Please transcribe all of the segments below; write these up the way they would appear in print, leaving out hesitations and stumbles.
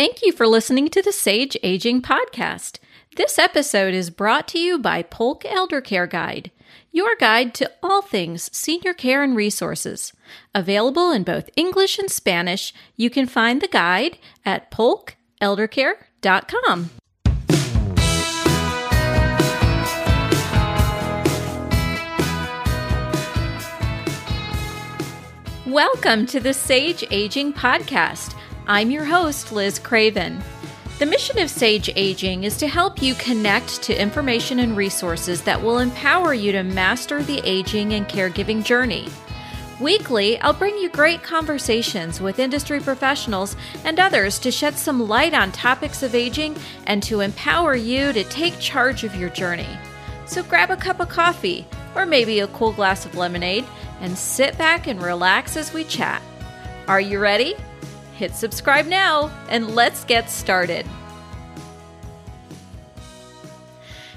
Thank you for listening to the Sage Aging Podcast. This episode is brought to you by Polk Eldercare Guide, your guide to all things senior care and resources. Available in both English and Spanish, you can find the guide at polkeldercare.com. Welcome to the Sage Aging Podcast. I'm your host, Liz Craven. The mission of Sage Aging is to help you connect to information and resources that will empower you to master the aging and caregiving journey. Weekly, I'll bring you great conversations with industry professionals and others to shed some light on topics of aging and to empower you to take charge of your journey. So grab a cup of coffee or maybe a cool glass of lemonade and sit back and relax as we chat. Are you ready? Hit subscribe now, and let's get started.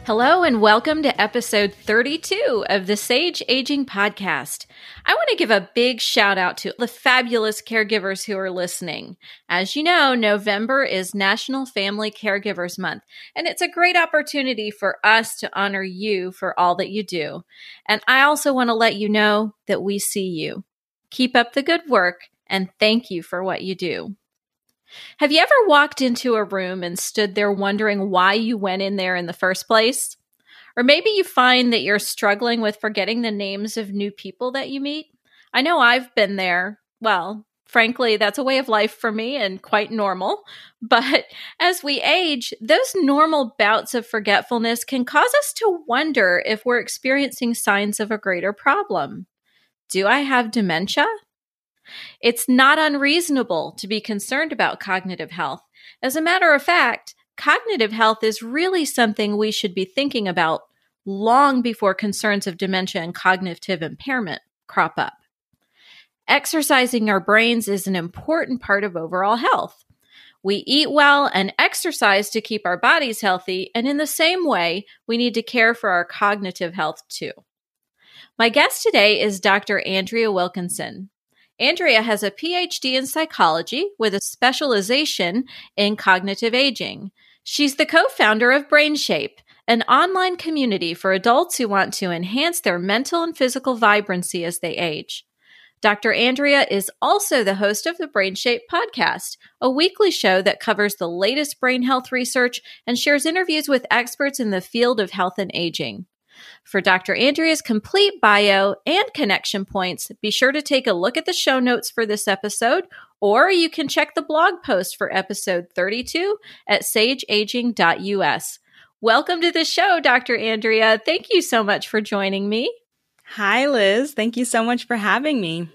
Hello, and welcome to episode 32 of the Sage Aging Podcast. I want to give a big shout out to the fabulous caregivers who are listening. As you know, November is National Family Caregivers Month, and it's a great opportunity for us to honor you for all that you do. And I also want to let you know that we see you. Keep up the good work. And thank you for what you do. Have you ever walked into a room and stood there wondering why you went in there in the first place? Or maybe you find that you're struggling with forgetting the names of new people that you meet. I know I've been there. Well, frankly, that's a way of life for me and quite normal. But as we age, those normal bouts of forgetfulness can cause us to wonder if we're experiencing signs of a greater problem. Do I have dementia? It's not unreasonable to be concerned about cognitive health. As a matter of fact, cognitive health is really something we should be thinking about long before concerns of dementia and cognitive impairment crop up. Exercising our brains is an important part of overall health. We eat well and exercise to keep our bodies healthy, and in the same way, we need to care for our cognitive health too. My guest today is Dr. Andrea Wilkinson. Andrea has a PhD in psychology with a specialization in cognitive aging. She's the co-founder of BrainShape, an online community for adults who want to enhance their mental and physical vibrancy as they age. Dr. Andrea is also the host of the BrainShape podcast, a weekly show that covers the latest brain health research and shares interviews with experts in the field of health and aging. For Dr. Andrea's complete bio and connection points, be sure to take a look at the show notes for this episode, or you can check the blog post for episode 32 at sageaging.us. Welcome to the show, Dr. Andrea. Thank you so much for joining me. Hi, Liz. Thank you so much for having me.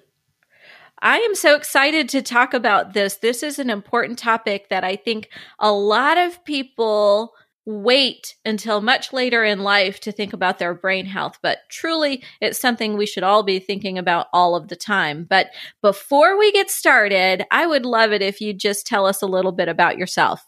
I am so excited to talk about this. This is an important topic that I think a lot of people wait until much later in life to think about their brain health, but truly it's something we should all be thinking about all of the time. But before we get started, I would love it if you'd just tell us a little bit about yourself.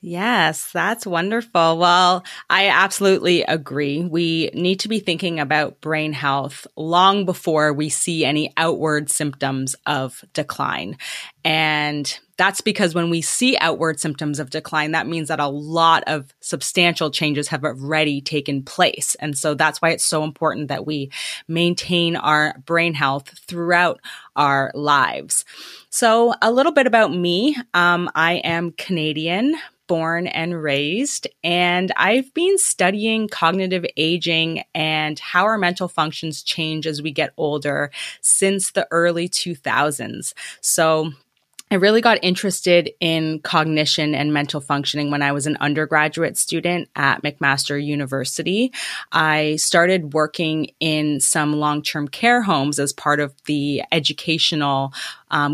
Yes, that's wonderful. Well, I absolutely agree. We need to be thinking about brain health long before we see any outward symptoms of decline. And that's because when we see outward symptoms of decline, that means that a lot of substantial changes have already taken place. And so that's why it's so important that we maintain our brain health throughout our lives. So a little bit about me. I am Canadian, born and raised, and I've been studying cognitive aging and how our mental functions change as we get older since the early 2000s. So I really got interested in cognition and mental functioning when I was an undergraduate student at McMaster University. I started working in some long-term care homes as part of the educational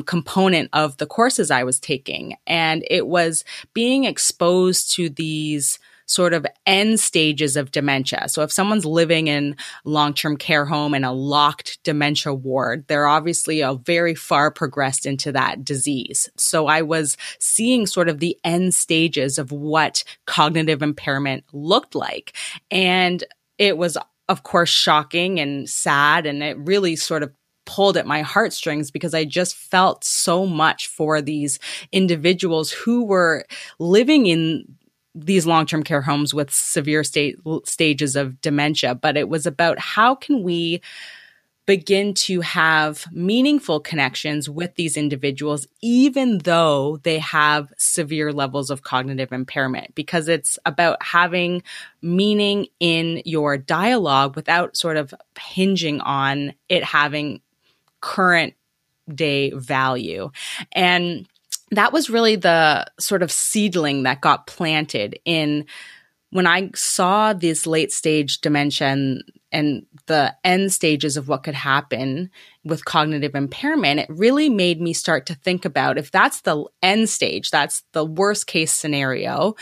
component of the courses I was taking. And it was being exposed to these sort of end stages of dementia. So if someone's living in long-term care home in a locked dementia ward, they're obviously very far progressed into that disease. So I was seeing sort of the end stages of what cognitive impairment looked like. And it was, of course, shocking and sad, and it really sort of pulled at my heartstrings because I just felt so much for these individuals who were living in these long-term care homes with severe stages of dementia. But it was about how can we begin to have meaningful connections with these individuals, even though they have severe levels of cognitive impairment, because it's about having meaning in your dialogue without sort of hinging on it having current day value. And that was really the sort of seedling that got planted in when I saw this late stage dementia and the end stages of what could happen with cognitive impairment. It really made me start to think about, if that's the end stage, that's the worst case scenario,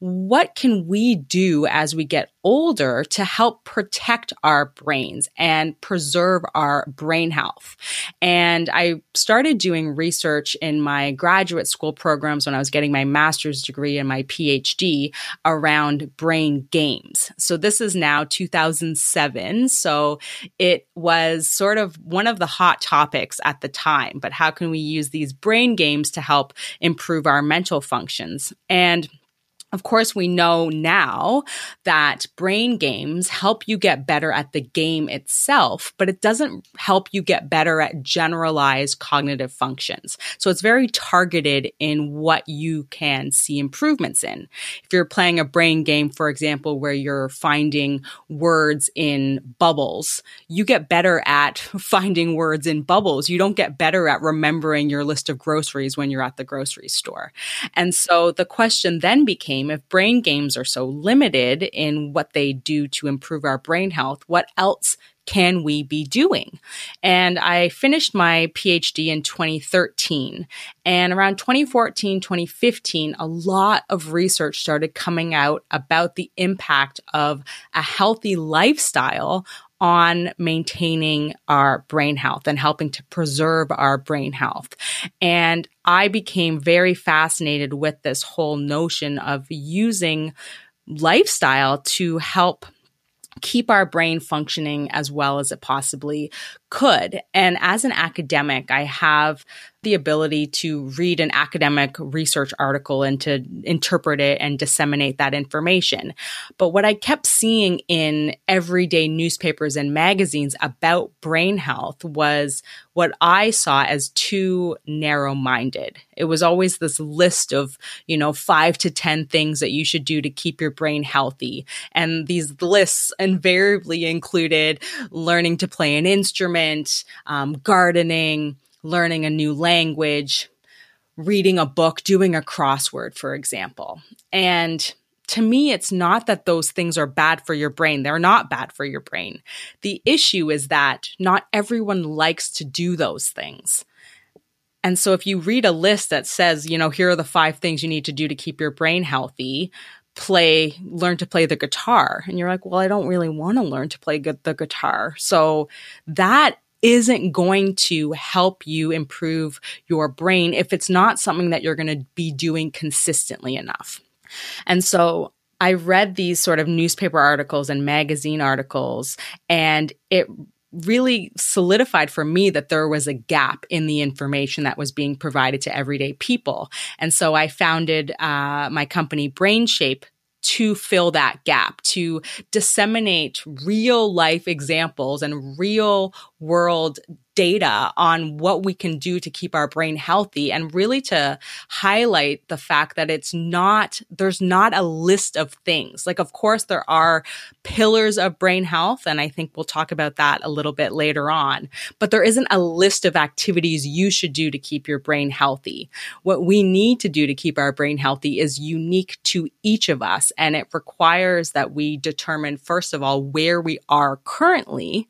what can we do as we get older to help protect our brains and preserve our brain health? And I started doing research in my graduate school programs when I was getting my master's degree and my PhD around brain games. So this is now 2007. So it was sort of one of the hot topics at the time, but how can we use these brain games to help improve our mental functions? And of course, we know now that brain games help you get better at the game itself, but it doesn't help you get better at generalized cognitive functions. So it's very targeted in what you can see improvements in. If you're playing a brain game, for example, where you're finding words in bubbles, you get better at finding words in bubbles. You don't get better at remembering your list of groceries when you're at the grocery store. And so the question then became, if brain games are so limited in what they do to improve our brain health, what else can we be doing? And I finished my PhD in 2013. And around 2014, 2015, a lot of research started coming out about the impact of a healthy lifestyle on maintaining our brain health and helping to preserve our brain health. And I became very fascinated with this whole notion of using lifestyle to help keep our brain functioning as well as it possibly could. And as an academic, I have the ability to read an academic research article and to interpret it and disseminate that information. But what I kept seeing in everyday newspapers and magazines about brain health was what I saw as too narrow-minded. It was always this list of, 5 to 10 things that you should do to keep your brain healthy. And these lists invariably included learning to play an instrument, gardening, learning a new language, reading a book, doing a crossword, for example. And to me, it's not that those things are bad for your brain. They're not bad for your brain. The issue is that not everyone likes to do those things. And so if you read a list that says, here are the 5 things you need to do to keep your brain healthy, learn to play the guitar. And you're like, well, I don't really want to learn to play the guitar. So that isn't going to help you improve your brain if it's not something that you're going to be doing consistently enough. And so I read these sort of newspaper articles and magazine articles, and it really solidified for me that there was a gap in the information that was being provided to everyday people. And so I founded my company BrainShape to fill that gap, to disseminate real life examples and real world data on what we can do to keep our brain healthy, and really to highlight the fact that there's not a list of things. Like, of course, there are pillars of brain health, and I think we'll talk about that a little bit later on, but there isn't a list of activities you should do to keep your brain healthy. What we need to do to keep our brain healthy is unique to each of us, and it requires that we determine, first of all, where we are currently,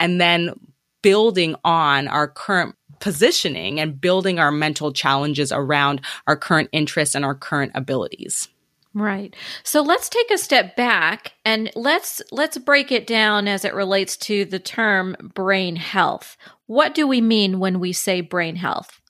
and then building on our current positioning and building our mental challenges around our current interests and our current abilities. Right. So let's take a step back and let's break it down as it relates to the term brain health. What do we mean when we say brain health?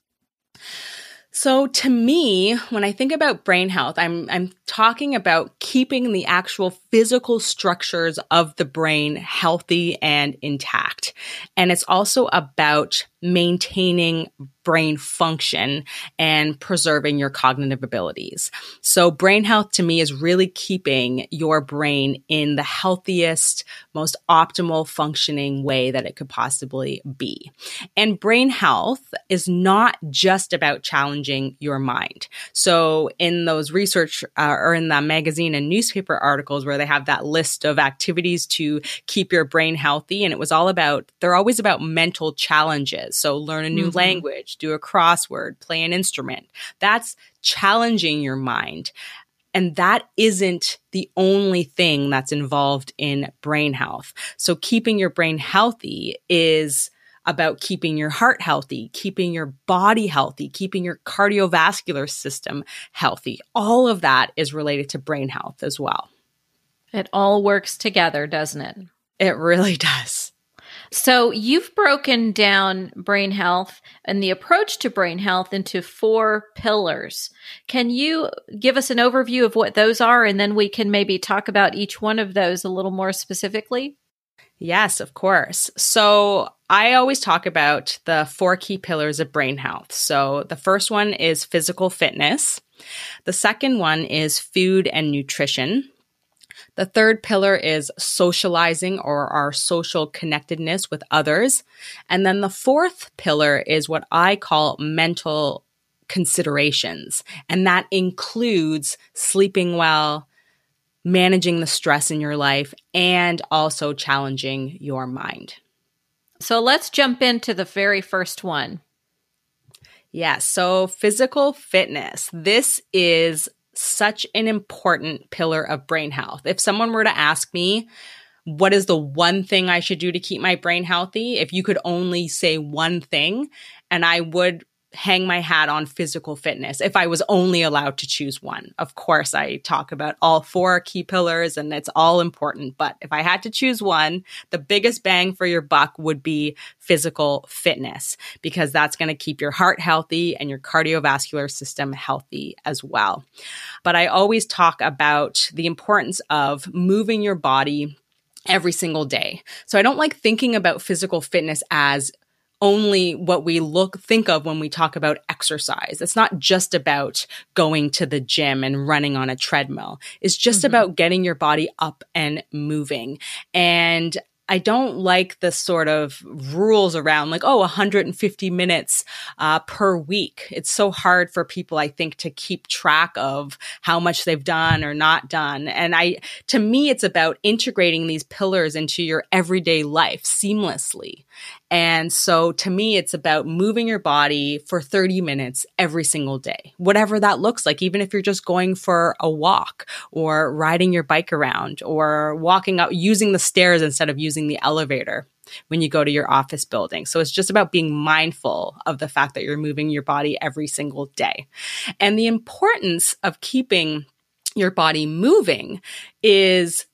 So to me, when I think about brain health, I'm talking about keeping the actual physical structures of the brain healthy and intact. And it's also about maintaining brain function and preserving your cognitive abilities. So brain health to me is really keeping your brain in the healthiest, most optimal functioning way that it could possibly be. And brain health is not just about challenging your mind. So in those research or in the magazine and newspaper articles where they have that list of activities to keep your brain healthy, and it was all about, they're always about mental challenges. So learn a new language, do a crossword, play an instrument. That's challenging your mind. And that isn't the only thing that's involved in brain health. So keeping your brain healthy is about keeping your heart healthy, keeping your body healthy, keeping your cardiovascular system healthy. All of that is related to brain health as well. It all works together, doesn't it? It really does. So you've broken down brain health and the approach to brain health into 4 pillars. Can you give us an overview of what those are, and then we can maybe talk about each one of those a little more specifically? Yes, of course. So I always talk about the 4 key pillars of brain health. So the first one is physical fitness. The second one is food and nutrition. The third pillar is socializing, or our social connectedness with others. And then the fourth pillar is what I call mental considerations. And that includes sleeping well, managing the stress in your life, and also challenging your mind. So let's jump into the very first one. Yeah, so physical fitness. This is such an important pillar of brain health. If someone were to ask me, what is the one thing I should do to keep my brain healthy? If you could only say one thing, and I would hang my hat on physical fitness if I was only allowed to choose one. Of course, I talk about all 4 key pillars and it's all important. But if I had to choose one, the biggest bang for your buck would be physical fitness, because that's going to keep your heart healthy and your cardiovascular system healthy as well. But I always talk about the importance of moving your body every single day. So I don't like thinking about physical fitness as only what we think of when we talk about exercise. It's not just about going to the gym and running on a treadmill. It's just about getting your body up and moving. And I don't like the sort of rules around like, oh, 150 minutes per week. It's so hard for people, I think, to keep track of how much they've done or not done. And to me, it's about integrating these pillars into your everyday life seamlessly. And so to me, it's about moving your body for 30 minutes every single day, whatever that looks like, even if you're just going for a walk or riding your bike around or walking up, using the stairs instead of using the elevator when you go to your office building. So it's just about being mindful of the fact that you're moving your body every single day. And the importance of keeping your body moving is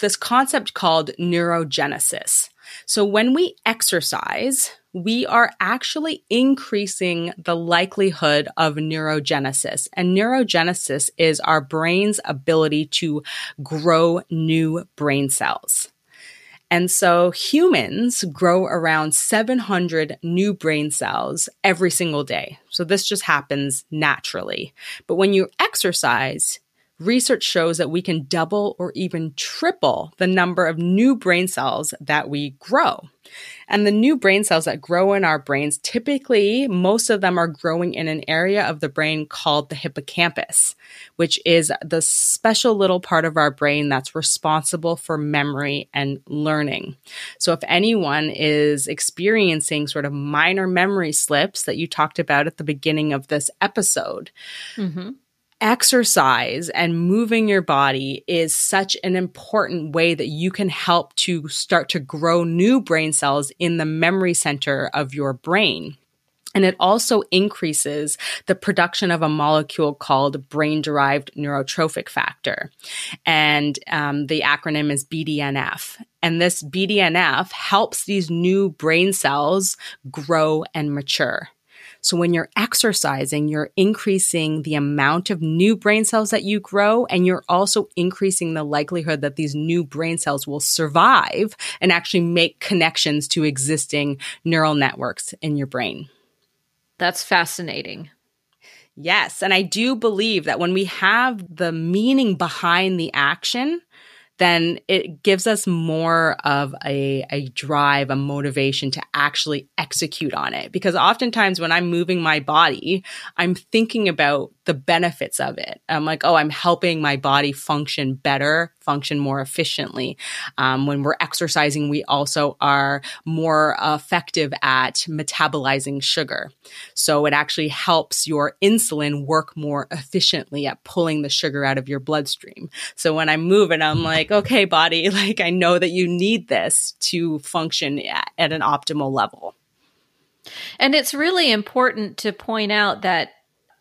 this concept called neurogenesis. So when we exercise, we are actually increasing the likelihood of neurogenesis. And neurogenesis is our brain's ability to grow new brain cells. And so humans grow around 700 new brain cells every single day. So this just happens naturally. But when you exercise, research shows that we can double or even triple the number of new brain cells that we grow. And the new brain cells that grow in our brains, typically most of them are growing in an area of the brain called the hippocampus, which is the special little part of our brain that's responsible for memory and learning. So if anyone is experiencing sort of minor memory slips that you talked about at the beginning of this episode, exercise and moving your body is such an important way that you can help to start to grow new brain cells in the memory center of your brain. And it also increases the production of a molecule called brain-derived neurotrophic factor. And the acronym is BDNF. And this BDNF helps these new brain cells grow and mature. So when you're exercising, you're increasing the amount of new brain cells that you grow, and you're also increasing the likelihood that these new brain cells will survive and actually make connections to existing neural networks in your brain. That's fascinating. Yes. And I do believe that when we have the meaning behind the action, then it gives us more of a drive, a motivation to actually execute on it. Because oftentimes when I'm moving my body, I'm thinking about the benefits of it. I'm like, oh, I'm helping my body function better, function more efficiently. When we're exercising, we also are more effective at metabolizing sugar. So it actually helps your insulin work more efficiently at pulling the sugar out of your bloodstream. So when I'm moving, I'm like, okay, body, like I know that you need this to function at an optimal level. And it's really important to point out that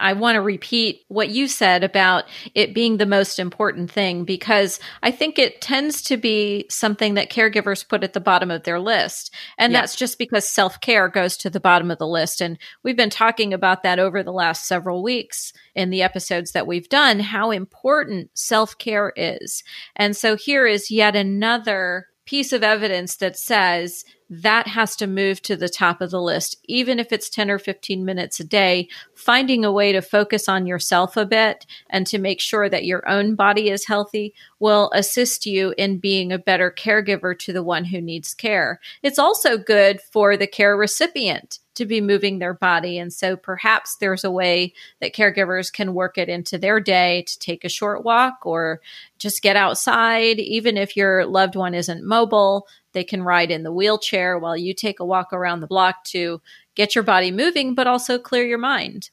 I want to repeat what you said about it being the most important thing, because I think it tends to be something that caregivers put at the bottom of their list. And That's just because self-care goes to the bottom of the list. And we've been talking about that over the last several weeks in the episodes that we've done, how important self-care is. And so here is yet another piece of evidence that says that has to move to the top of the list. Even if it's 10 or 15 minutes a day, finding a way to focus on yourself a bit and to make sure that your own body is healthy will assist you in being a better caregiver to the one who needs care. It's also good for the care recipient to be moving their body. And so perhaps there's a way that caregivers can work it into their day to take a short walk or just get outside. Even if your loved one isn't mobile, they can ride in the wheelchair while you take a walk around the block to get your body moving, but also clear your mind.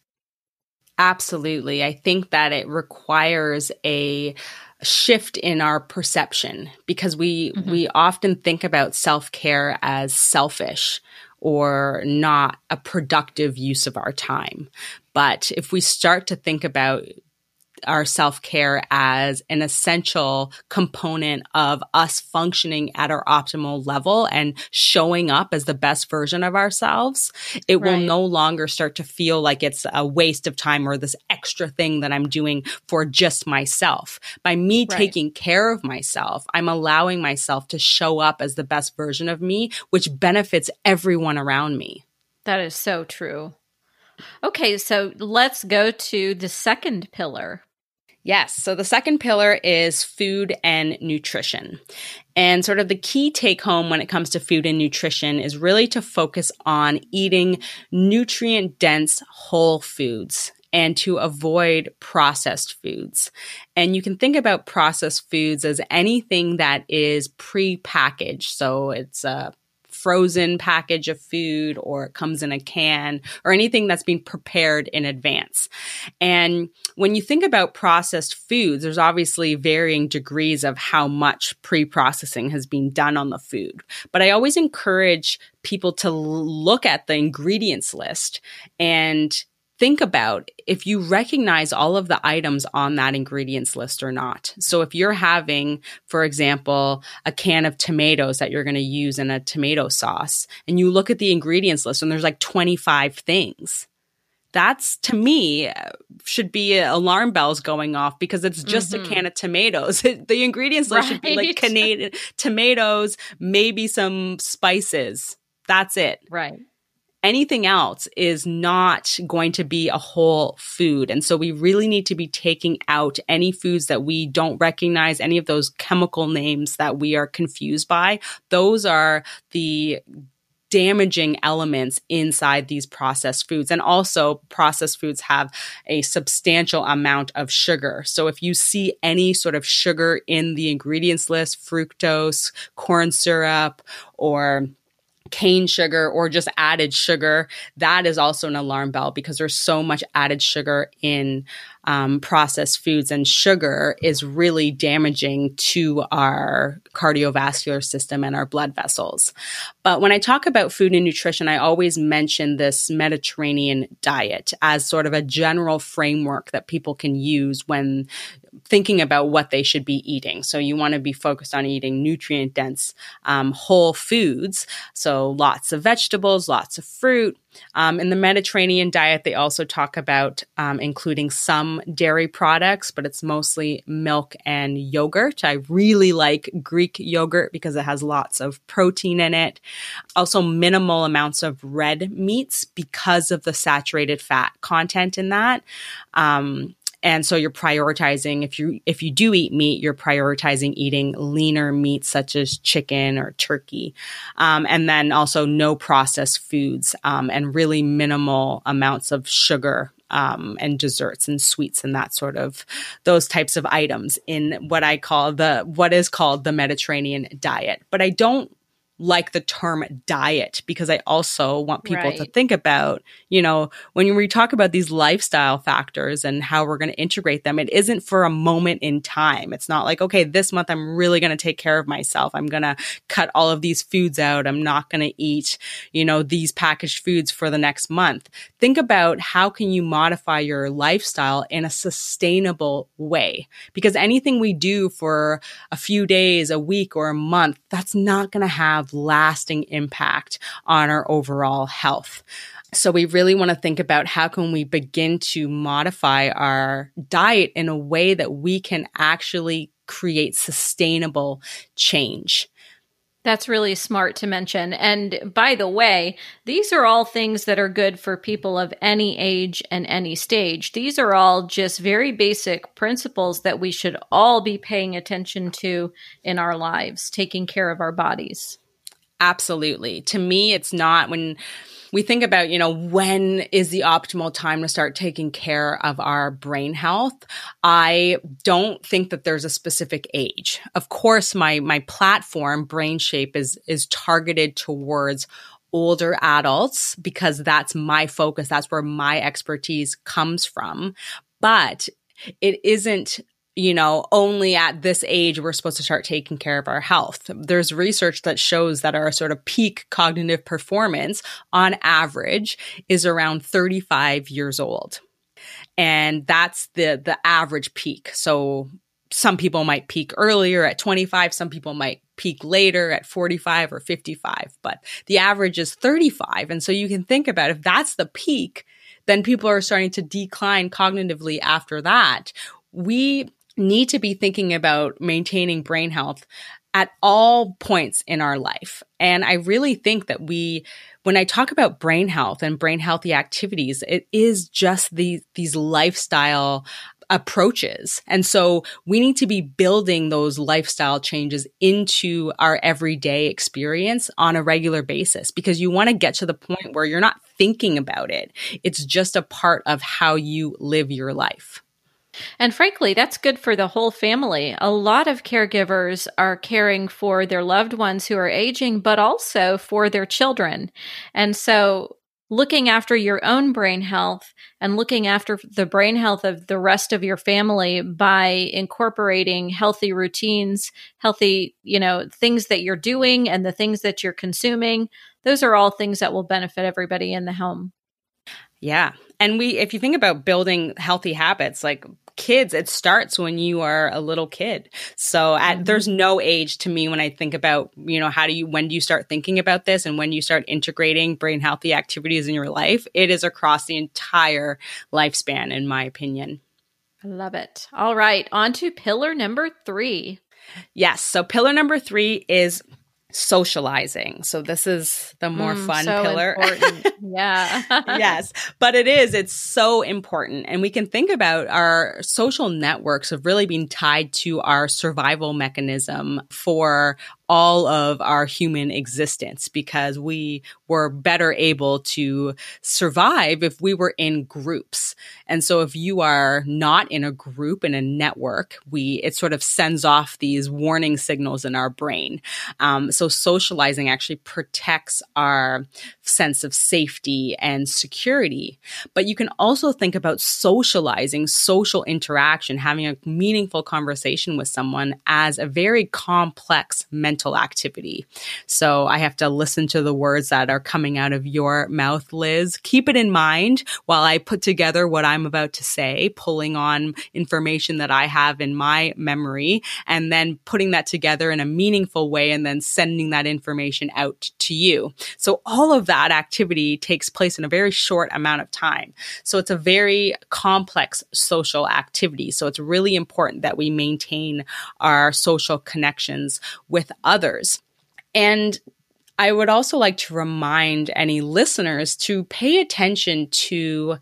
Absolutely. I think that it requires a shift in our perception, because we often think about self-care as selfish or not a productive use of our time. But if we start to think about our self-care as an essential component of us functioning at our optimal level and showing up as the best version of ourselves, it will no longer start to feel like it's a waste of time or this extra thing that I'm doing for just myself. By me taking care of myself, I'm allowing myself to show up as the best version of me, which benefits everyone around me. That is so true. Okay, so let's go to the second pillar. Yes. So the second pillar is food and nutrition. And sort of the key take home when it comes to food and nutrition is really to focus on eating nutrient-dense whole foods and to avoid processed foods. And you can think about processed foods as anything that is pre-packaged. So it's a frozen package of food, or it comes in a can, or anything that's been prepared in advance. And when you think about processed foods, there's obviously varying degrees of how much pre-processing has been done on the food. But I always encourage people to look at the ingredients list and think about if you recognize all of the items on that ingredients list or not. So if you're having, for example, a can of tomatoes that you're going to use in a tomato sauce, and you look at the ingredients list and there's like 25 things, that's, to me, should be alarm bells going off, because it's just a can of tomatoes. The ingredients list should be like Canadian tomatoes, maybe some spices. That's it. Right. Anything else is not going to be a whole food. And so we really need to be taking out any foods that we don't recognize, any of those chemical names that we are confused by. Those are the damaging elements inside these processed foods. And also, processed foods have a substantial amount of sugar. So if you see any sort of sugar in the ingredients list, fructose, corn syrup, or cane sugar, or just added sugar, that is also an alarm bell, because there's so much added sugar in processed foods, and sugar is really damaging to our cardiovascular system and our blood vessels. But when I talk about food and nutrition, I always mention this Mediterranean diet as sort of a general framework that people can use when thinking about what they should be eating. So you want to be focused on eating nutrient-dense whole foods, so lots of vegetables, lots of fruit. In the Mediterranean diet, they also talk about including some dairy products, but it's mostly milk and yogurt. I really like Greek yogurt because it has lots of protein in it. Also, minimal amounts of red meats because of the saturated fat content in that. And so you're prioritizing, if you do eat meat, you're prioritizing eating leaner meats such as chicken or turkey. And then also no processed foods and really minimal amounts of sugar and desserts and sweets and that sort of, those types of items in what I call what is called the Mediterranean diet. But I don't like the term diet, because I also want people to think about, you know, when we talk about these lifestyle factors and how we're going to integrate them, it isn't for a moment in time. It's not like, okay, this month I'm really going to take care of myself. I'm going to cut all of these foods out. I'm not going to eat, you know, these packaged foods for the next month. Think about how can you modify your lifestyle in a sustainable way? Because anything we do for a few days, a week, or a month, that's not going to have lasting impact on our overall health. So we really want to think about how can we begin to modify our diet in a way that we can actually create sustainable change. That's really smart to mention. And by the way, these are all things that are good for people of any age and any stage. These are all just very basic principles that we should all be paying attention to in our lives, taking care of our bodies. Absolutely. To me, it's not when we think about, you know, when is the optimal time to start taking care of our brain health? I don't think that there's a specific age. Of course, my platform, BrainShape, is targeted towards older adults because that's my focus. That's where my expertise comes from. But it isn't, you know, only at this age we're supposed to start taking care of our health. There's research that shows that our sort of peak cognitive performance on average is around 35 years old. And that's the average peak. So some people might peak earlier at 25, some people might peak later at 45 or 55, but the average is 35. And so you can think about if that's the peak, then people are starting to decline cognitively after that. We need to be thinking about maintaining brain health at all points in our life. And I really think that when I talk about brain health and brain healthy activities, it is just these lifestyle approaches. And so we need to be building those lifestyle changes into our everyday experience on a regular basis, because you want to get to the point where you're not thinking about it. It's just a part of how you live your life. And frankly, that's good for the whole family. A lot of caregivers are caring for their loved ones who are aging, but also for their children. And so looking after your own brain health and looking after the brain health of the rest of your family by incorporating healthy routines, healthy, you know, things that you're doing and the things that you're consuming, those are all things that will benefit everybody in the home. Yeah. And if you think about building healthy habits, like kids, it starts when you are a little kid. So there's no age to me when I think about, you know, when do you start thinking about this and when you start integrating brain healthy activities in your life? It is across the entire lifespan, in my opinion. I love it. All right. On to pillar number 3. Yes. So pillar number 3 is socializing. So this is the more fun pillar. Yeah. Yes. But it's so important. And we can think about our social networks have really been tied to our survival mechanism for all of our human existence, because we were better able to survive if we were in groups. And so if you are not in a group, in a network, it sort of sends off these warning signals in our brain. So socializing actually protects our sense of safety and security. But you can also think about socializing, social interaction, having a meaningful conversation with someone as a very complex mental mental activity. So I have to listen to the words that are coming out of your mouth, Liz. Keep it in mind while I put together what I'm about to say, pulling on information that I have in my memory, and then putting that together in a meaningful way and then sending that information out to you. So all of that activity takes place in a very short amount of time. So it's a very complex social activity. So it's really important that we maintain our social connections with others. And I would also like to remind any listeners to pay attention to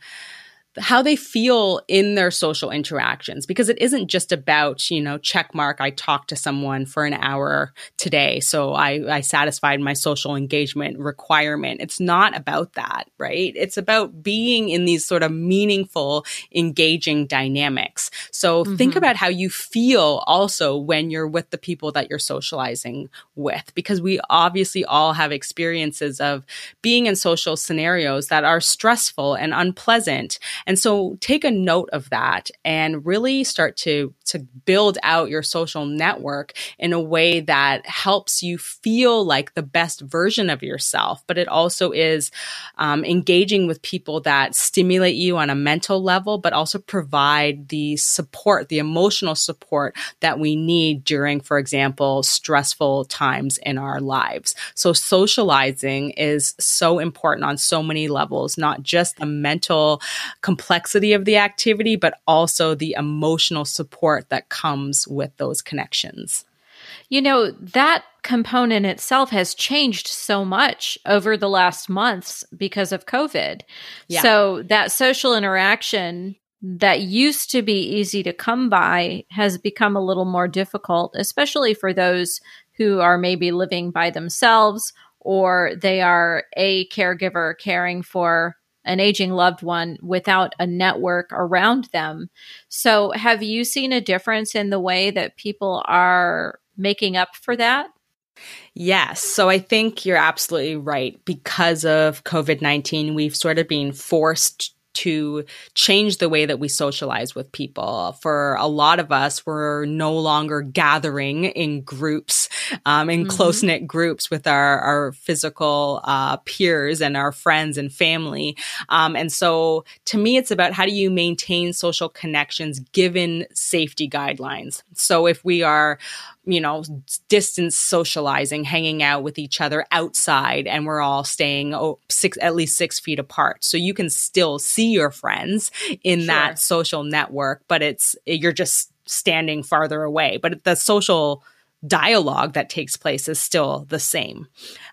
how they feel in their social interactions, because it isn't just about, check mark, I talked to someone for an hour today, so I satisfied my social engagement requirement. It's not about that, right? It's about being in these sort of meaningful, engaging dynamics. So think about how you feel also when you're with the people that you're socializing with, because we obviously all have experiences of being in social scenarios that are stressful and unpleasant. And so take a note of that and really start to build out your social network in a way that helps you feel like the best version of yourself. But it also is engaging with people that stimulate you on a mental level, but also provide the support, the emotional support that we need during, for example, stressful times in our lives. So socializing is so important on so many levels, not just the mental complexity of the activity, but also the emotional support that comes with those connections. That component itself has changed so much over the last months because of COVID. Yeah. So that social interaction that used to be easy to come by has become a little more difficult, especially for those who are maybe living by themselves, or they are a caregiver caring for an aging loved one without a network around them. So have you seen a difference in the way that people are making up for that? Yes. So I think you're absolutely right. Because of COVID-19, we've sort of been forced to change the way that we socialize with people. For a lot of us, we're no longer gathering in groups, in close-knit groups with our physical peers and our friends and family. And so to me, it's about how do you maintain social connections given safety guidelines? So if we are distance socializing, hanging out with each other outside, and we're all staying at least six feet apart. So you can still see your friends in that social network, but you're just standing farther away. But the social dialogue that takes place is still the same.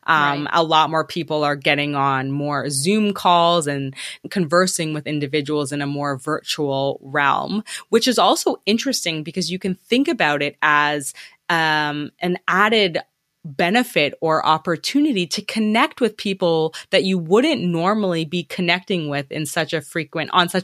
Right. A lot more people are getting on more Zoom calls and conversing with individuals in a more virtual realm, which is also interesting because you can think about it as an added benefit or opportunity to connect with people that you wouldn't normally be connecting with on such a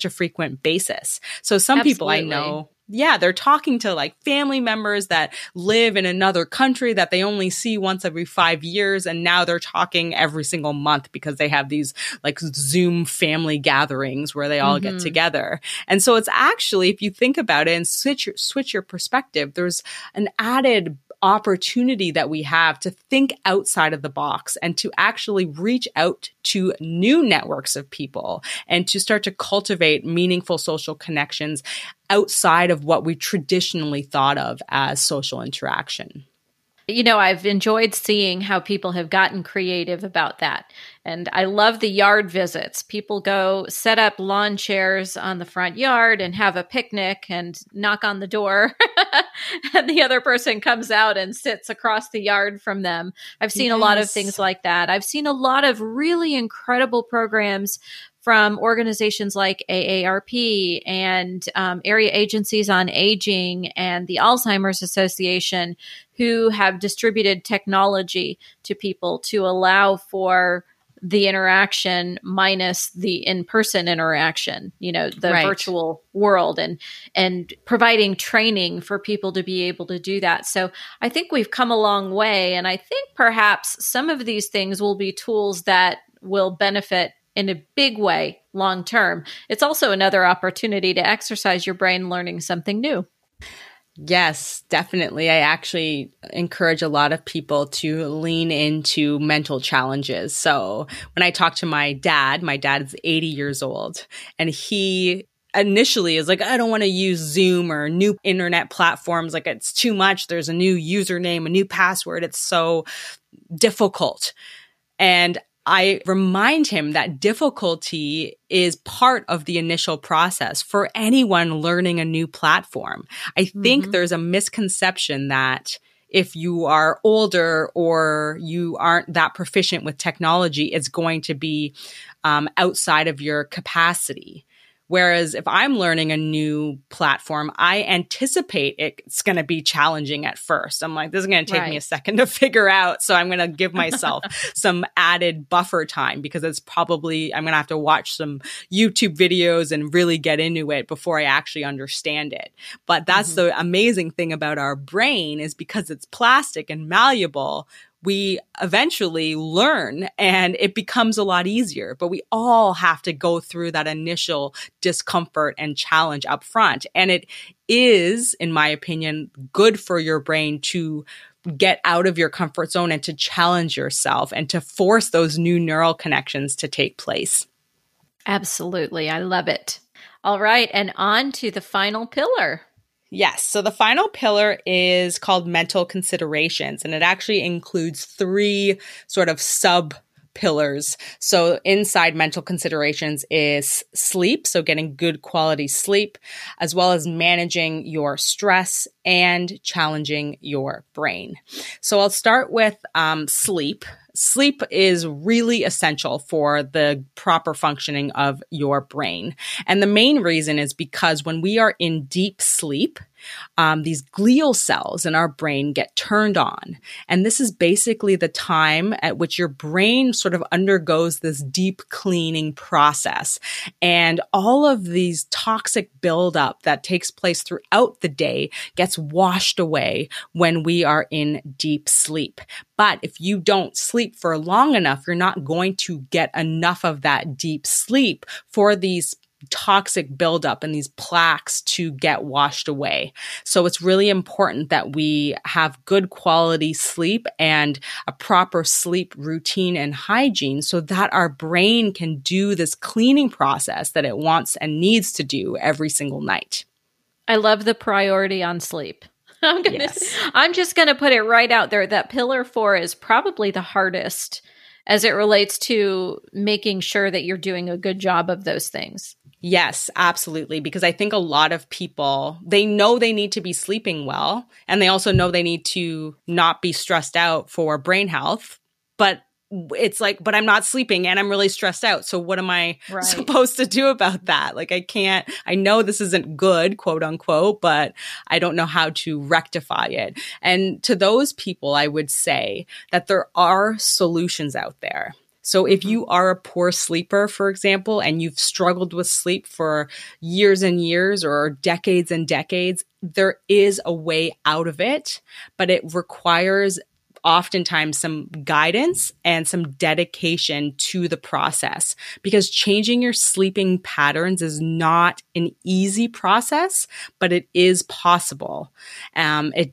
frequent basis. So some people I know, they're talking to like family members that live in another country that they only see once every 5 years. And now they're talking every single month because they have these like Zoom family gatherings where they all get together. And so it's actually, if you think about it and switch your perspective, there's an added opportunity that we have to think outside of the box and to actually reach out to new networks of people and to start to cultivate meaningful social connections outside of what we traditionally thought of as social interaction. I've enjoyed seeing how people have gotten creative about that. And I love the yard visits. People go set up lawn chairs on the front yard and have a picnic and knock on the door. And the other person comes out and sits across the yard from them. I've seen a lot of things like that. I've seen a lot of really incredible programs from organizations like AARP and area agencies on aging and the Alzheimer's Association, who have distributed technology to people to allow for the interaction minus the in-person interaction, the virtual world, and providing training for people to be able to do that. So I think we've come a long way. And I think perhaps some of these things will be tools that will benefit in a big way, long term. It's also another opportunity to exercise your brain learning something new. Yes, definitely. I actually encourage a lot of people to lean into mental challenges. So when I talk to my dad is 80 years old, and he initially is like, I don't want to use Zoom or new internet platforms. Like, it's too much. There's a new username, a new password. It's so difficult. And I remind him that difficulty is part of the initial process for anyone learning a new platform. I think there's a misconception that if you are older or you aren't that proficient with technology, it's going to be outside of your capacity. Whereas if I'm learning a new platform, I anticipate it's going to be challenging at first. I'm like, this is going to take me a second to figure out. So I'm going to give myself some added buffer time, because it's probably, I'm going to have to watch some YouTube videos and really get into it before I actually understand it. But that's the amazing thing about our brain, is because it's plastic and malleable, we eventually learn and it becomes a lot easier. But we all have to go through that initial discomfort and challenge up front. And it is, in my opinion, good for your brain to get out of your comfort zone and to challenge yourself and to force those new neural connections to take place. Absolutely. I love it. All right. And on to the final pillar. Yes. So the final pillar is called mental considerations, and it actually includes three sort of sub-pillars. So inside mental considerations is sleep, so getting good quality sleep, as well as managing your stress and challenging your brain. So I'll start with sleep. Sleep is really essential for the proper functioning of your brain. And the main reason is because when we are in deep sleep, these glial cells in our brain get turned on. And this is basically the time at which your brain sort of undergoes this deep cleaning process. And all of these toxic buildup that takes place throughout the day gets washed away when we are in deep sleep. But if you don't sleep for long enough, you're not going to get enough of that deep sleep for these toxic buildup and these plaques to get washed away. So it's really important that we have good quality sleep and a proper sleep routine and hygiene, so that our brain can do this cleaning process that it wants and needs to do every single night. I love the priority on sleep. I'm just going to put it right out there. That pillar 4 is probably the hardest as it relates to making sure that you're doing a good job of those things. Yes, absolutely. Because I think a lot of people, they know they need to be sleeping well, and they also know they need to not be stressed out for brain health. But it's like, but I'm not sleeping and I'm really stressed out. So what am I supposed to do about that? Like, I can't, I know this isn't good, quote unquote, but I don't know how to rectify it. And to those people, I would say that there are solutions out there. So if you are a poor sleeper, for example, and you've struggled with sleep for years and years or decades and decades, there is a way out of it, but it requires oftentimes some guidance and some dedication to the process, because changing your sleeping patterns is not an easy process, but it is possible. You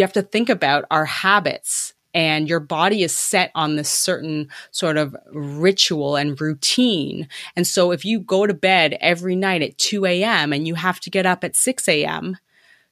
have to think about our habits, and your body is set on this certain sort of ritual and routine. And so if you go to bed every night at 2 a.m. and you have to get up at 6 a.m.,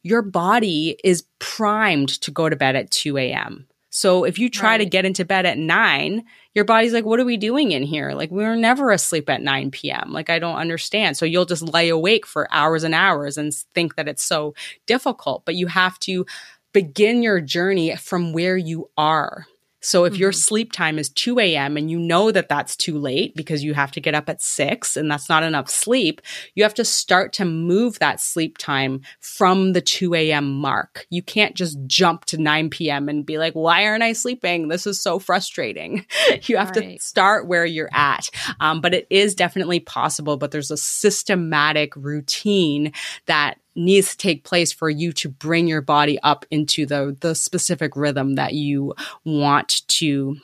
your body is primed to go to bed at 2 a.m. So if you try to get into bed at 9, your body's like, what are we doing in here? Like, we were never asleep at 9 p.m. Like, I don't understand. So you'll just lie awake for hours and hours and think that it's so difficult. But you have to begin your journey from where you are. So if your sleep time is 2 a.m. and you know that that's too late because you have to get up at 6 and that's not enough sleep, you have to start to move that sleep time from the 2 a.m. mark. You can't just jump to 9 p.m. and be like, why aren't I sleeping? This is so frustrating. You have to start where you're at. But it is definitely possible, but there's a systematic routine that needs to take place for you to bring your body up into the specific rhythm that you want to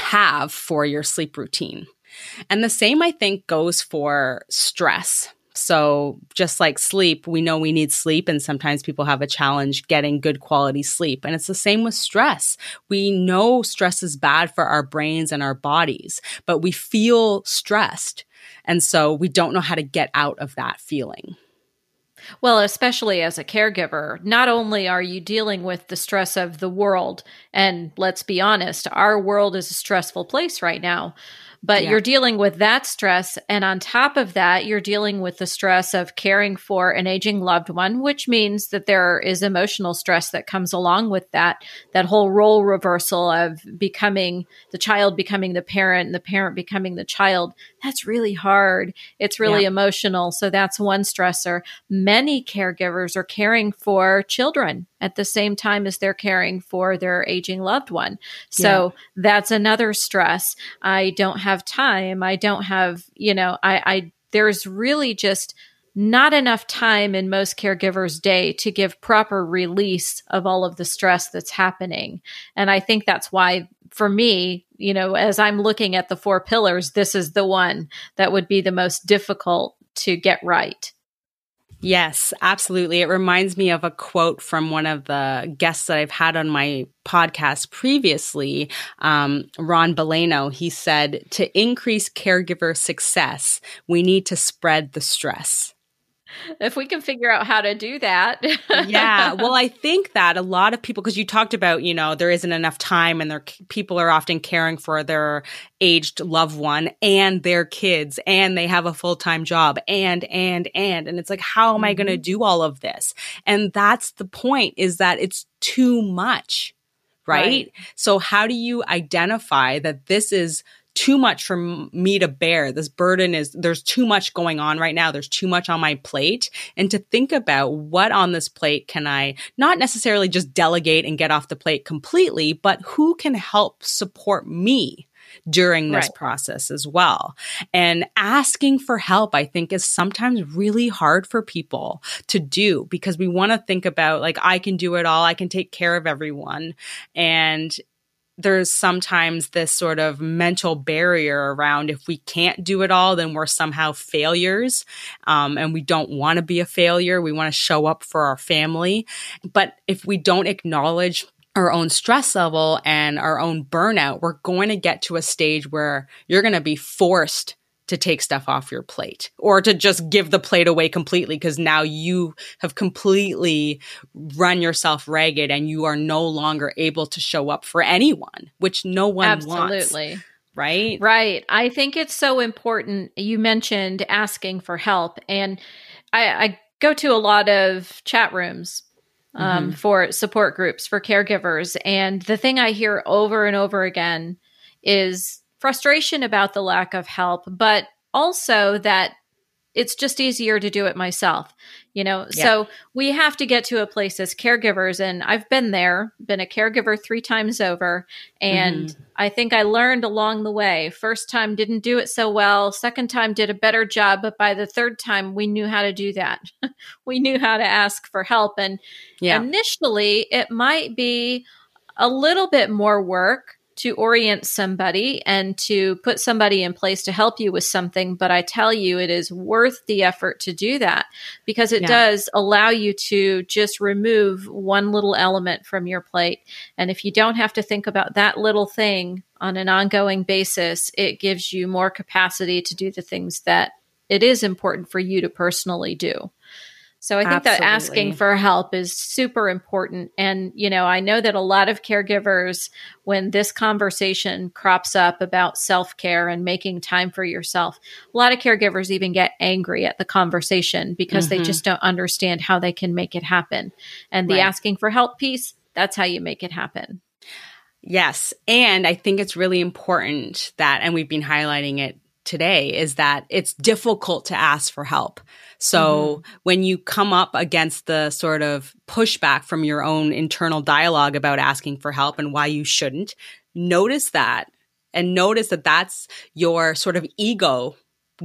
have for your sleep routine. And the same, I think, goes for stress. So just like sleep, we know we need sleep, and sometimes people have a challenge getting good quality sleep. And it's the same with stress. We know stress is bad for our brains and our bodies, but we feel stressed. And so we don't know how to get out of that feeling. Well, especially as a caregiver, not only are you dealing with the stress of the world, and let's be honest, our world is a stressful place right now, but you're dealing with that stress. And on top of that, you're dealing with the stress of caring for an aging loved one, which means that there is emotional stress that comes along with that, that whole role reversal of becoming the child, becoming the parent, and the parent becoming the child. That's really hard. It's really emotional. So that's one stressor. Many caregivers are caring for children at the same time as they're caring for their aging loved one. So that's another stress. I don't have time. I don't have, you know, there's really just not enough time in most caregivers' day to give proper release of all of the stress that's happening. And I think that's why, for me, you know, as I'm looking at the four pillars, this is the one that would be the most difficult to get right. Yes, absolutely. It reminds me of a quote from one of the guests that I've had on my podcast previously, Ron Beleno. He said, to increase caregiver success, we need to spread the stress. If we can figure out how to do that. Yeah. Well, I think that a lot of people, because you talked about, you know, there isn't enough time and people are often caring for their aged loved one and their kids, and they have a full-time job and it's like, how am I going to do all of this? And that's the point, is that it's too much, right? So how do you identify that this is too much for me to bear? This burden is, there's too much going on right now. There's too much on my plate. And to think about what on this plate can I not necessarily just delegate and get off the plate completely, but who can help support me during this process as well. And asking for help, I think, is sometimes really hard for people to do, because we want to think about, like, I can do it all. I can take care of everyone. And there's sometimes this sort of mental barrier around, if we can't do it all, then we're somehow failures. And we don't want to be a failure. We want to show up for our family. But if we don't acknowledge our own stress level and our own burnout, we're going to get to a stage where you're going to be forced to take stuff off your plate, or to just give the plate away completely, because now you have completely run yourself ragged and you are no longer able to show up for anyone, which no one wants. Absolutely. Right? Right. I think it's so important. You mentioned asking for help, and I go to a lot of chat rooms for support groups for caregivers. And the thing I hear over and over again is frustration about the lack of help, but also that it's just easier to do it myself, you know? Yeah. So we have to get to a place as caregivers, and I've been there, been a caregiver 3 times over. And I think I learned along the way. First time didn't do it so well. Second time did a better job. But by the third time, we knew how to do that. We knew how to ask for help. And initially it might be a little bit more work to orient somebody and to put somebody in place to help you with something. But I tell you, it is worth the effort to do that, because it does allow you to just remove one little element from your plate. And if you don't have to think about that little thing on an ongoing basis, it gives you more capacity to do the things that it is important for you to personally do. So I think that asking for help is super important. And, you know, I know that a lot of caregivers, when this conversation crops up about self-care and making time for yourself, a lot of caregivers even get angry at the conversation, because they just don't understand how they can make it happen. And the asking for help piece, that's how you make it happen. Yes. And I think it's really important that, and we've been highlighting it today, is that it's difficult to ask for help. So when you come up against the sort of pushback from your own internal dialogue about asking for help and why you shouldn't, notice that, and notice that that's your sort of ego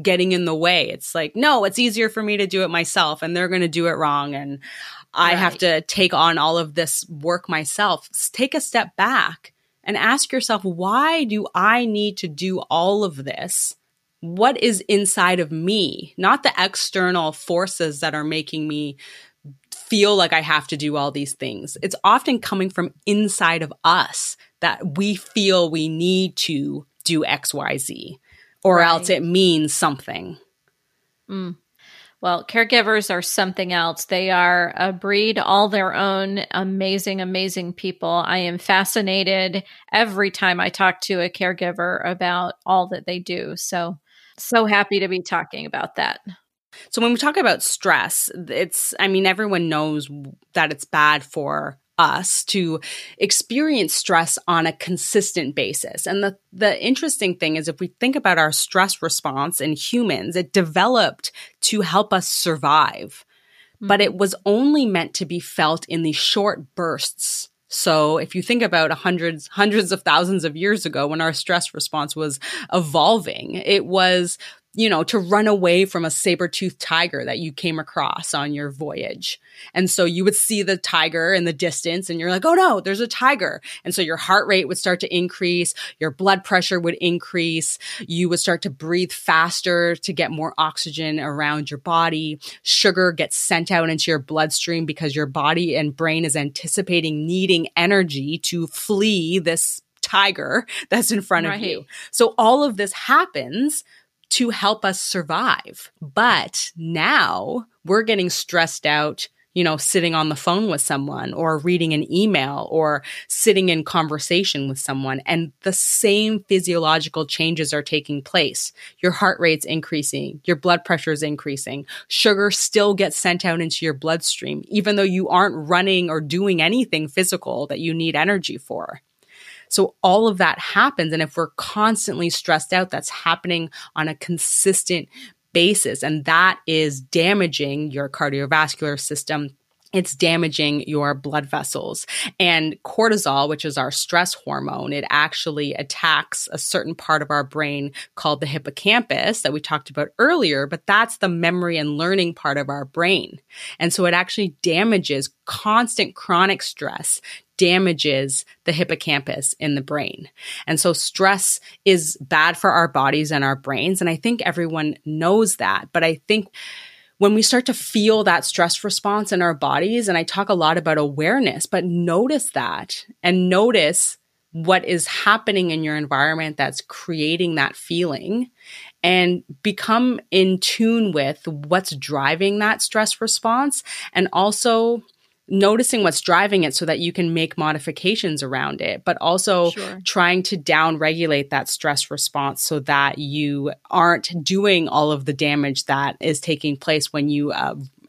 getting in the way. It's like, no, it's easier for me to do it myself, and they're going to do it wrong, and I have to take on all of this work myself. Take a step back and ask yourself, why do I need to do all of this? what is inside of me, not the external forces that are making me feel like I have to do all these things. It's often coming from inside of us that we feel we need to do X, Y, Z, or else it means something. Mm. Well, caregivers are something else. They are a breed all their own, amazing, amazing people. I am fascinated every time I talk to a caregiver about all that they do. So happy to be talking about that. So when we talk about stress, everyone knows that it's bad for us to experience stress on a consistent basis. And the interesting thing is, if we think about our stress response in humans, it developed to help us survive, but it was only meant to be felt in these short bursts. So if you think about hundreds of thousands of years ago when our stress response was evolving, it was, to run away from a saber-toothed tiger that you came across on your voyage. And so you would see the tiger in the distance and you're like, oh no, there's a tiger. And so your heart rate would start to increase. Your blood pressure would increase. You would start to breathe faster to get more oxygen around your body. Sugar gets sent out into your bloodstream because your body and brain is anticipating needing energy to flee this tiger that's in front of you. So all of this happens to help us survive. But now we're getting stressed out, sitting on the phone with someone or reading an email or sitting in conversation with someone. And the same physiological changes are taking place. Your heart rate's increasing. Your blood pressure is increasing. Sugar still gets sent out into your bloodstream, even though you aren't running or doing anything physical that you need energy for. So all of that happens. And if we're constantly stressed out, that's happening on a consistent basis. And that is damaging your cardiovascular system. It's damaging your blood vessels. And cortisol, which is our stress hormone, it actually attacks a certain part of our brain called the hippocampus that we talked about earlier, but that's the memory and learning part of our brain. And so it actually damages constant chronic stress. Damages the hippocampus in the brain. And so stress is bad for our bodies and our brains. And I think everyone knows that. But I think when we start to feel that stress response in our bodies, and I talk a lot about awareness, but notice that and notice what is happening in your environment that's creating that feeling and become in tune with what's driving that stress response and also noticing what's driving it so that you can make modifications around it, but also trying to down-regulate that stress response so that you aren't doing all of the damage that is taking place when you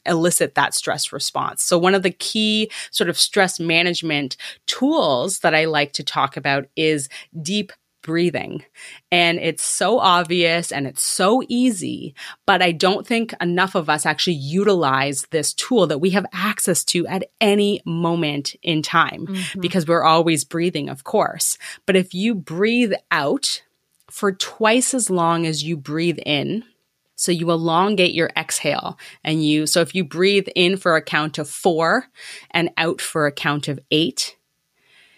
elicit that stress response. So one of the key sort of stress management tools that I like to talk about is deep breathing. And it's so obvious and it's so easy, but I don't think enough of us actually utilize this tool that we have access to at any moment in time because we're always breathing, of course. But if you breathe out for twice as long as you breathe in, so you elongate your exhale and so if you breathe in for a count of 4 and out for a count of 8,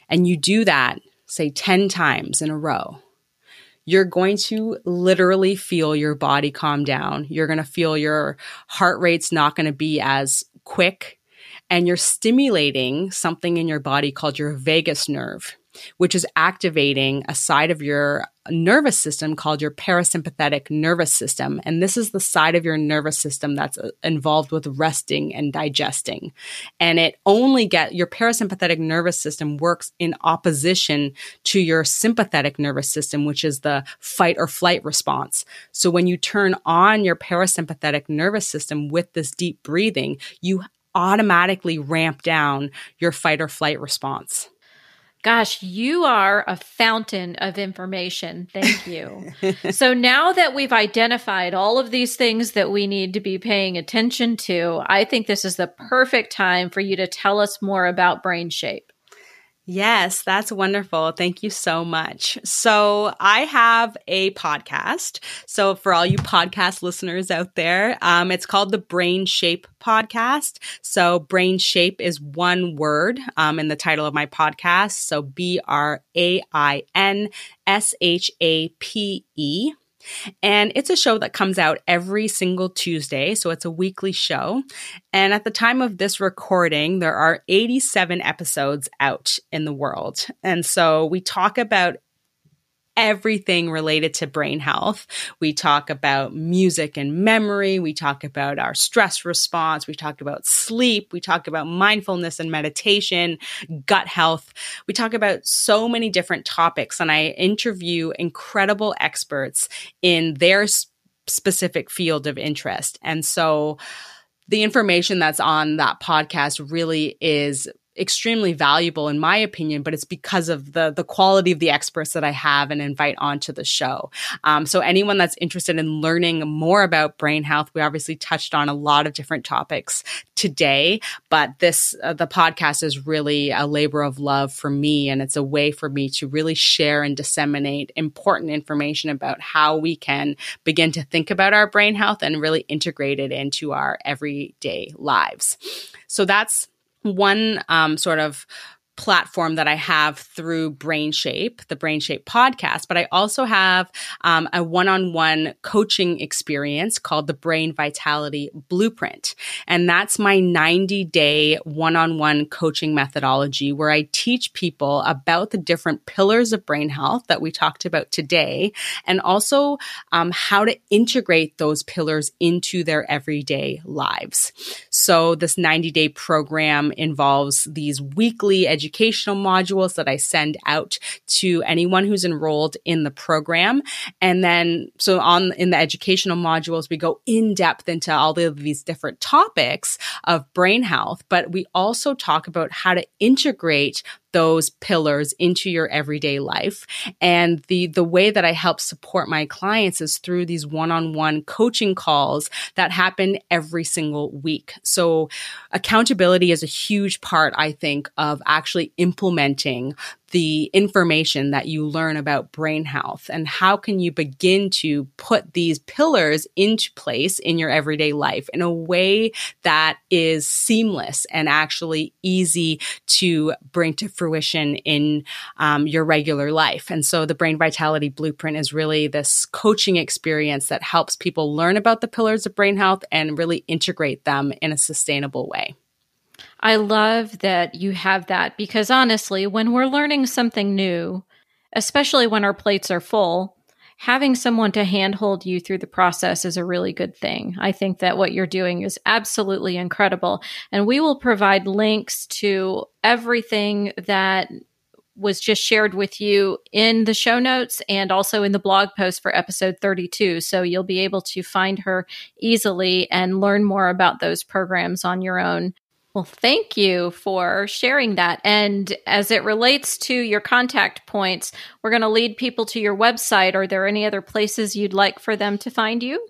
and you do that, say 10 times in a row, you're going to literally feel your body calm down. You're going to feel your heart rate's not going to be as quick, and you're stimulating something in your body called your vagus nerve, which is activating a side of your nervous system called your parasympathetic nervous system. And this is the side of your nervous system that's involved with resting and digesting. And it only your parasympathetic nervous system works in opposition to your sympathetic nervous system, which is the fight or flight response. So when you turn on your parasympathetic nervous system with this deep breathing, you automatically ramp down your fight or flight response. Gosh, you are a fountain of information. Thank you. So now that we've identified all of these things that we need to be paying attention to, I think this is the perfect time for you to tell us more about BrainShape. Yes, that's wonderful. Thank you so much. So I have a podcast. So for all you podcast listeners out there, it's called the BrainShape Podcast. So BrainShape is one word in the title of my podcast. So BrainShape. And it's a show that comes out every single Tuesday, so it's a weekly show. And at the time of this recording, there are 87 episodes out in the world. And so we talk about everything related to brain health. We talk about music and memory. We talk about our stress response. We talk about sleep. We talk about mindfulness and meditation, gut health. We talk about so many different topics, and I interview incredible experts in their specific field of interest. And so the information that's on that podcast really is extremely valuable in my opinion, but it's because of the quality of the experts that I have and invite onto the show. So anyone that's interested in learning more about brain health, we obviously touched on a lot of different topics today, but this the podcast is really a labor of love for me, and it's a way for me to really share and disseminate important information about how we can begin to think about our brain health and really integrate it into our everyday lives. So that's one sort of platform that I have through BrainShape, the BrainShape podcast, but I also have a one-on-one coaching experience called the Brain Vitality Blueprint. And that's my 90-day one-on-one coaching methodology where I teach people about the different pillars of brain health that we talked about today, and also how to integrate those pillars into their everyday lives. So this 90-day program involves these weekly educational modules that I send out to anyone who's enrolled in the program. And then, so in the educational modules, we go in depth into all of these different topics of brain health, but we also talk about how to integrate those pillars into your everyday life. And the way that I help support my clients is through these one-on-one coaching calls that happen every single week. So accountability is a huge part, I think, of actually implementing the information that you learn about brain health, and how can you begin to put these pillars into place in your everyday life in a way that is seamless and actually easy to bring to fruition in your regular life. And so the Brain Vitality Blueprint is really this coaching experience that helps people learn about the pillars of brain health and really integrate them in a sustainable way. I love that you have that, because honestly, when we're learning something new, especially when our plates are full, having someone to handhold you through the process is a really good thing. I think that what you're doing is absolutely incredible. And we will provide links to everything that was just shared with you in the show notes and also in the blog post for episode 32. So you'll be able to find her easily and learn more about those programs on your own. Well, thank you for sharing that. And as it relates to your contact points, we're going to lead people to your website. Are there any other places you'd like for them to find you?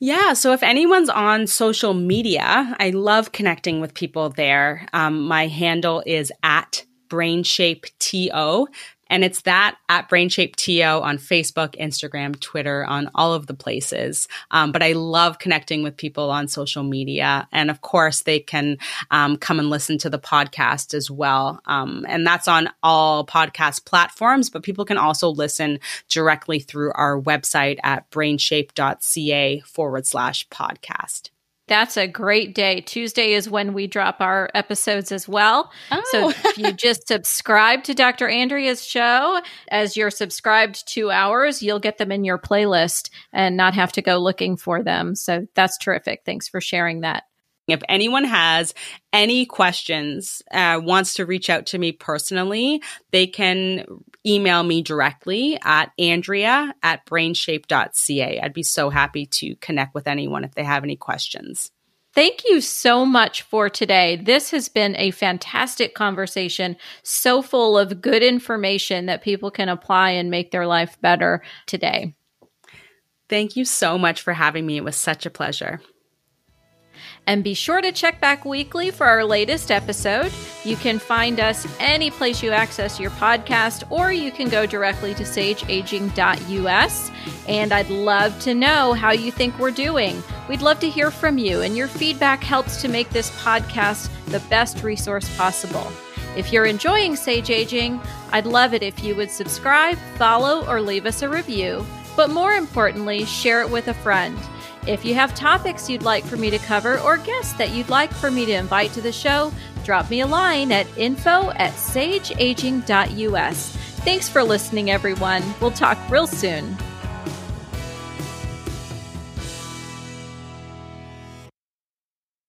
Yeah. So if anyone's on social media, I love connecting with people there. My handle is at BrainShapeTO. And it's that at BrainShapeTO on Facebook, Instagram, Twitter, on all of the places. But I love connecting with people on social media. And of course, they can come and listen to the podcast as well. And that's on all podcast platforms, but people can also listen directly through our website at brainshape.ca/podcast. That's a great day. Tuesday is when we drop our episodes as well. Oh. So if you just subscribe to Dr. Andrea's show, as you're subscribed to ours, you'll get them in your playlist and not have to go looking for them. So that's terrific. Thanks for sharing that. If anyone has any questions, wants to reach out to me personally, they can email me directly at andrea@brainshape.ca. I'd be so happy to connect with anyone if they have any questions. Thank you so much for today. This has been a fantastic conversation, so full of good information that people can apply and make their life better today. Thank you so much for having me. It was such a pleasure. And be sure to check back weekly for our latest episode. You can find us any place you access your podcast, or you can go directly to sageaging.us. And I'd love to know how you think we're doing. We'd love to hear from you, and your feedback helps to make this podcast the best resource possible. If you're enjoying Sage Aging, I'd love it if you would subscribe, follow, or leave us a review. But more importantly, share it with a friend. If you have topics you'd like for me to cover or guests that you'd like for me to invite to the show, drop me a line at info@sageaging.us. Thanks for listening, everyone. We'll talk real soon.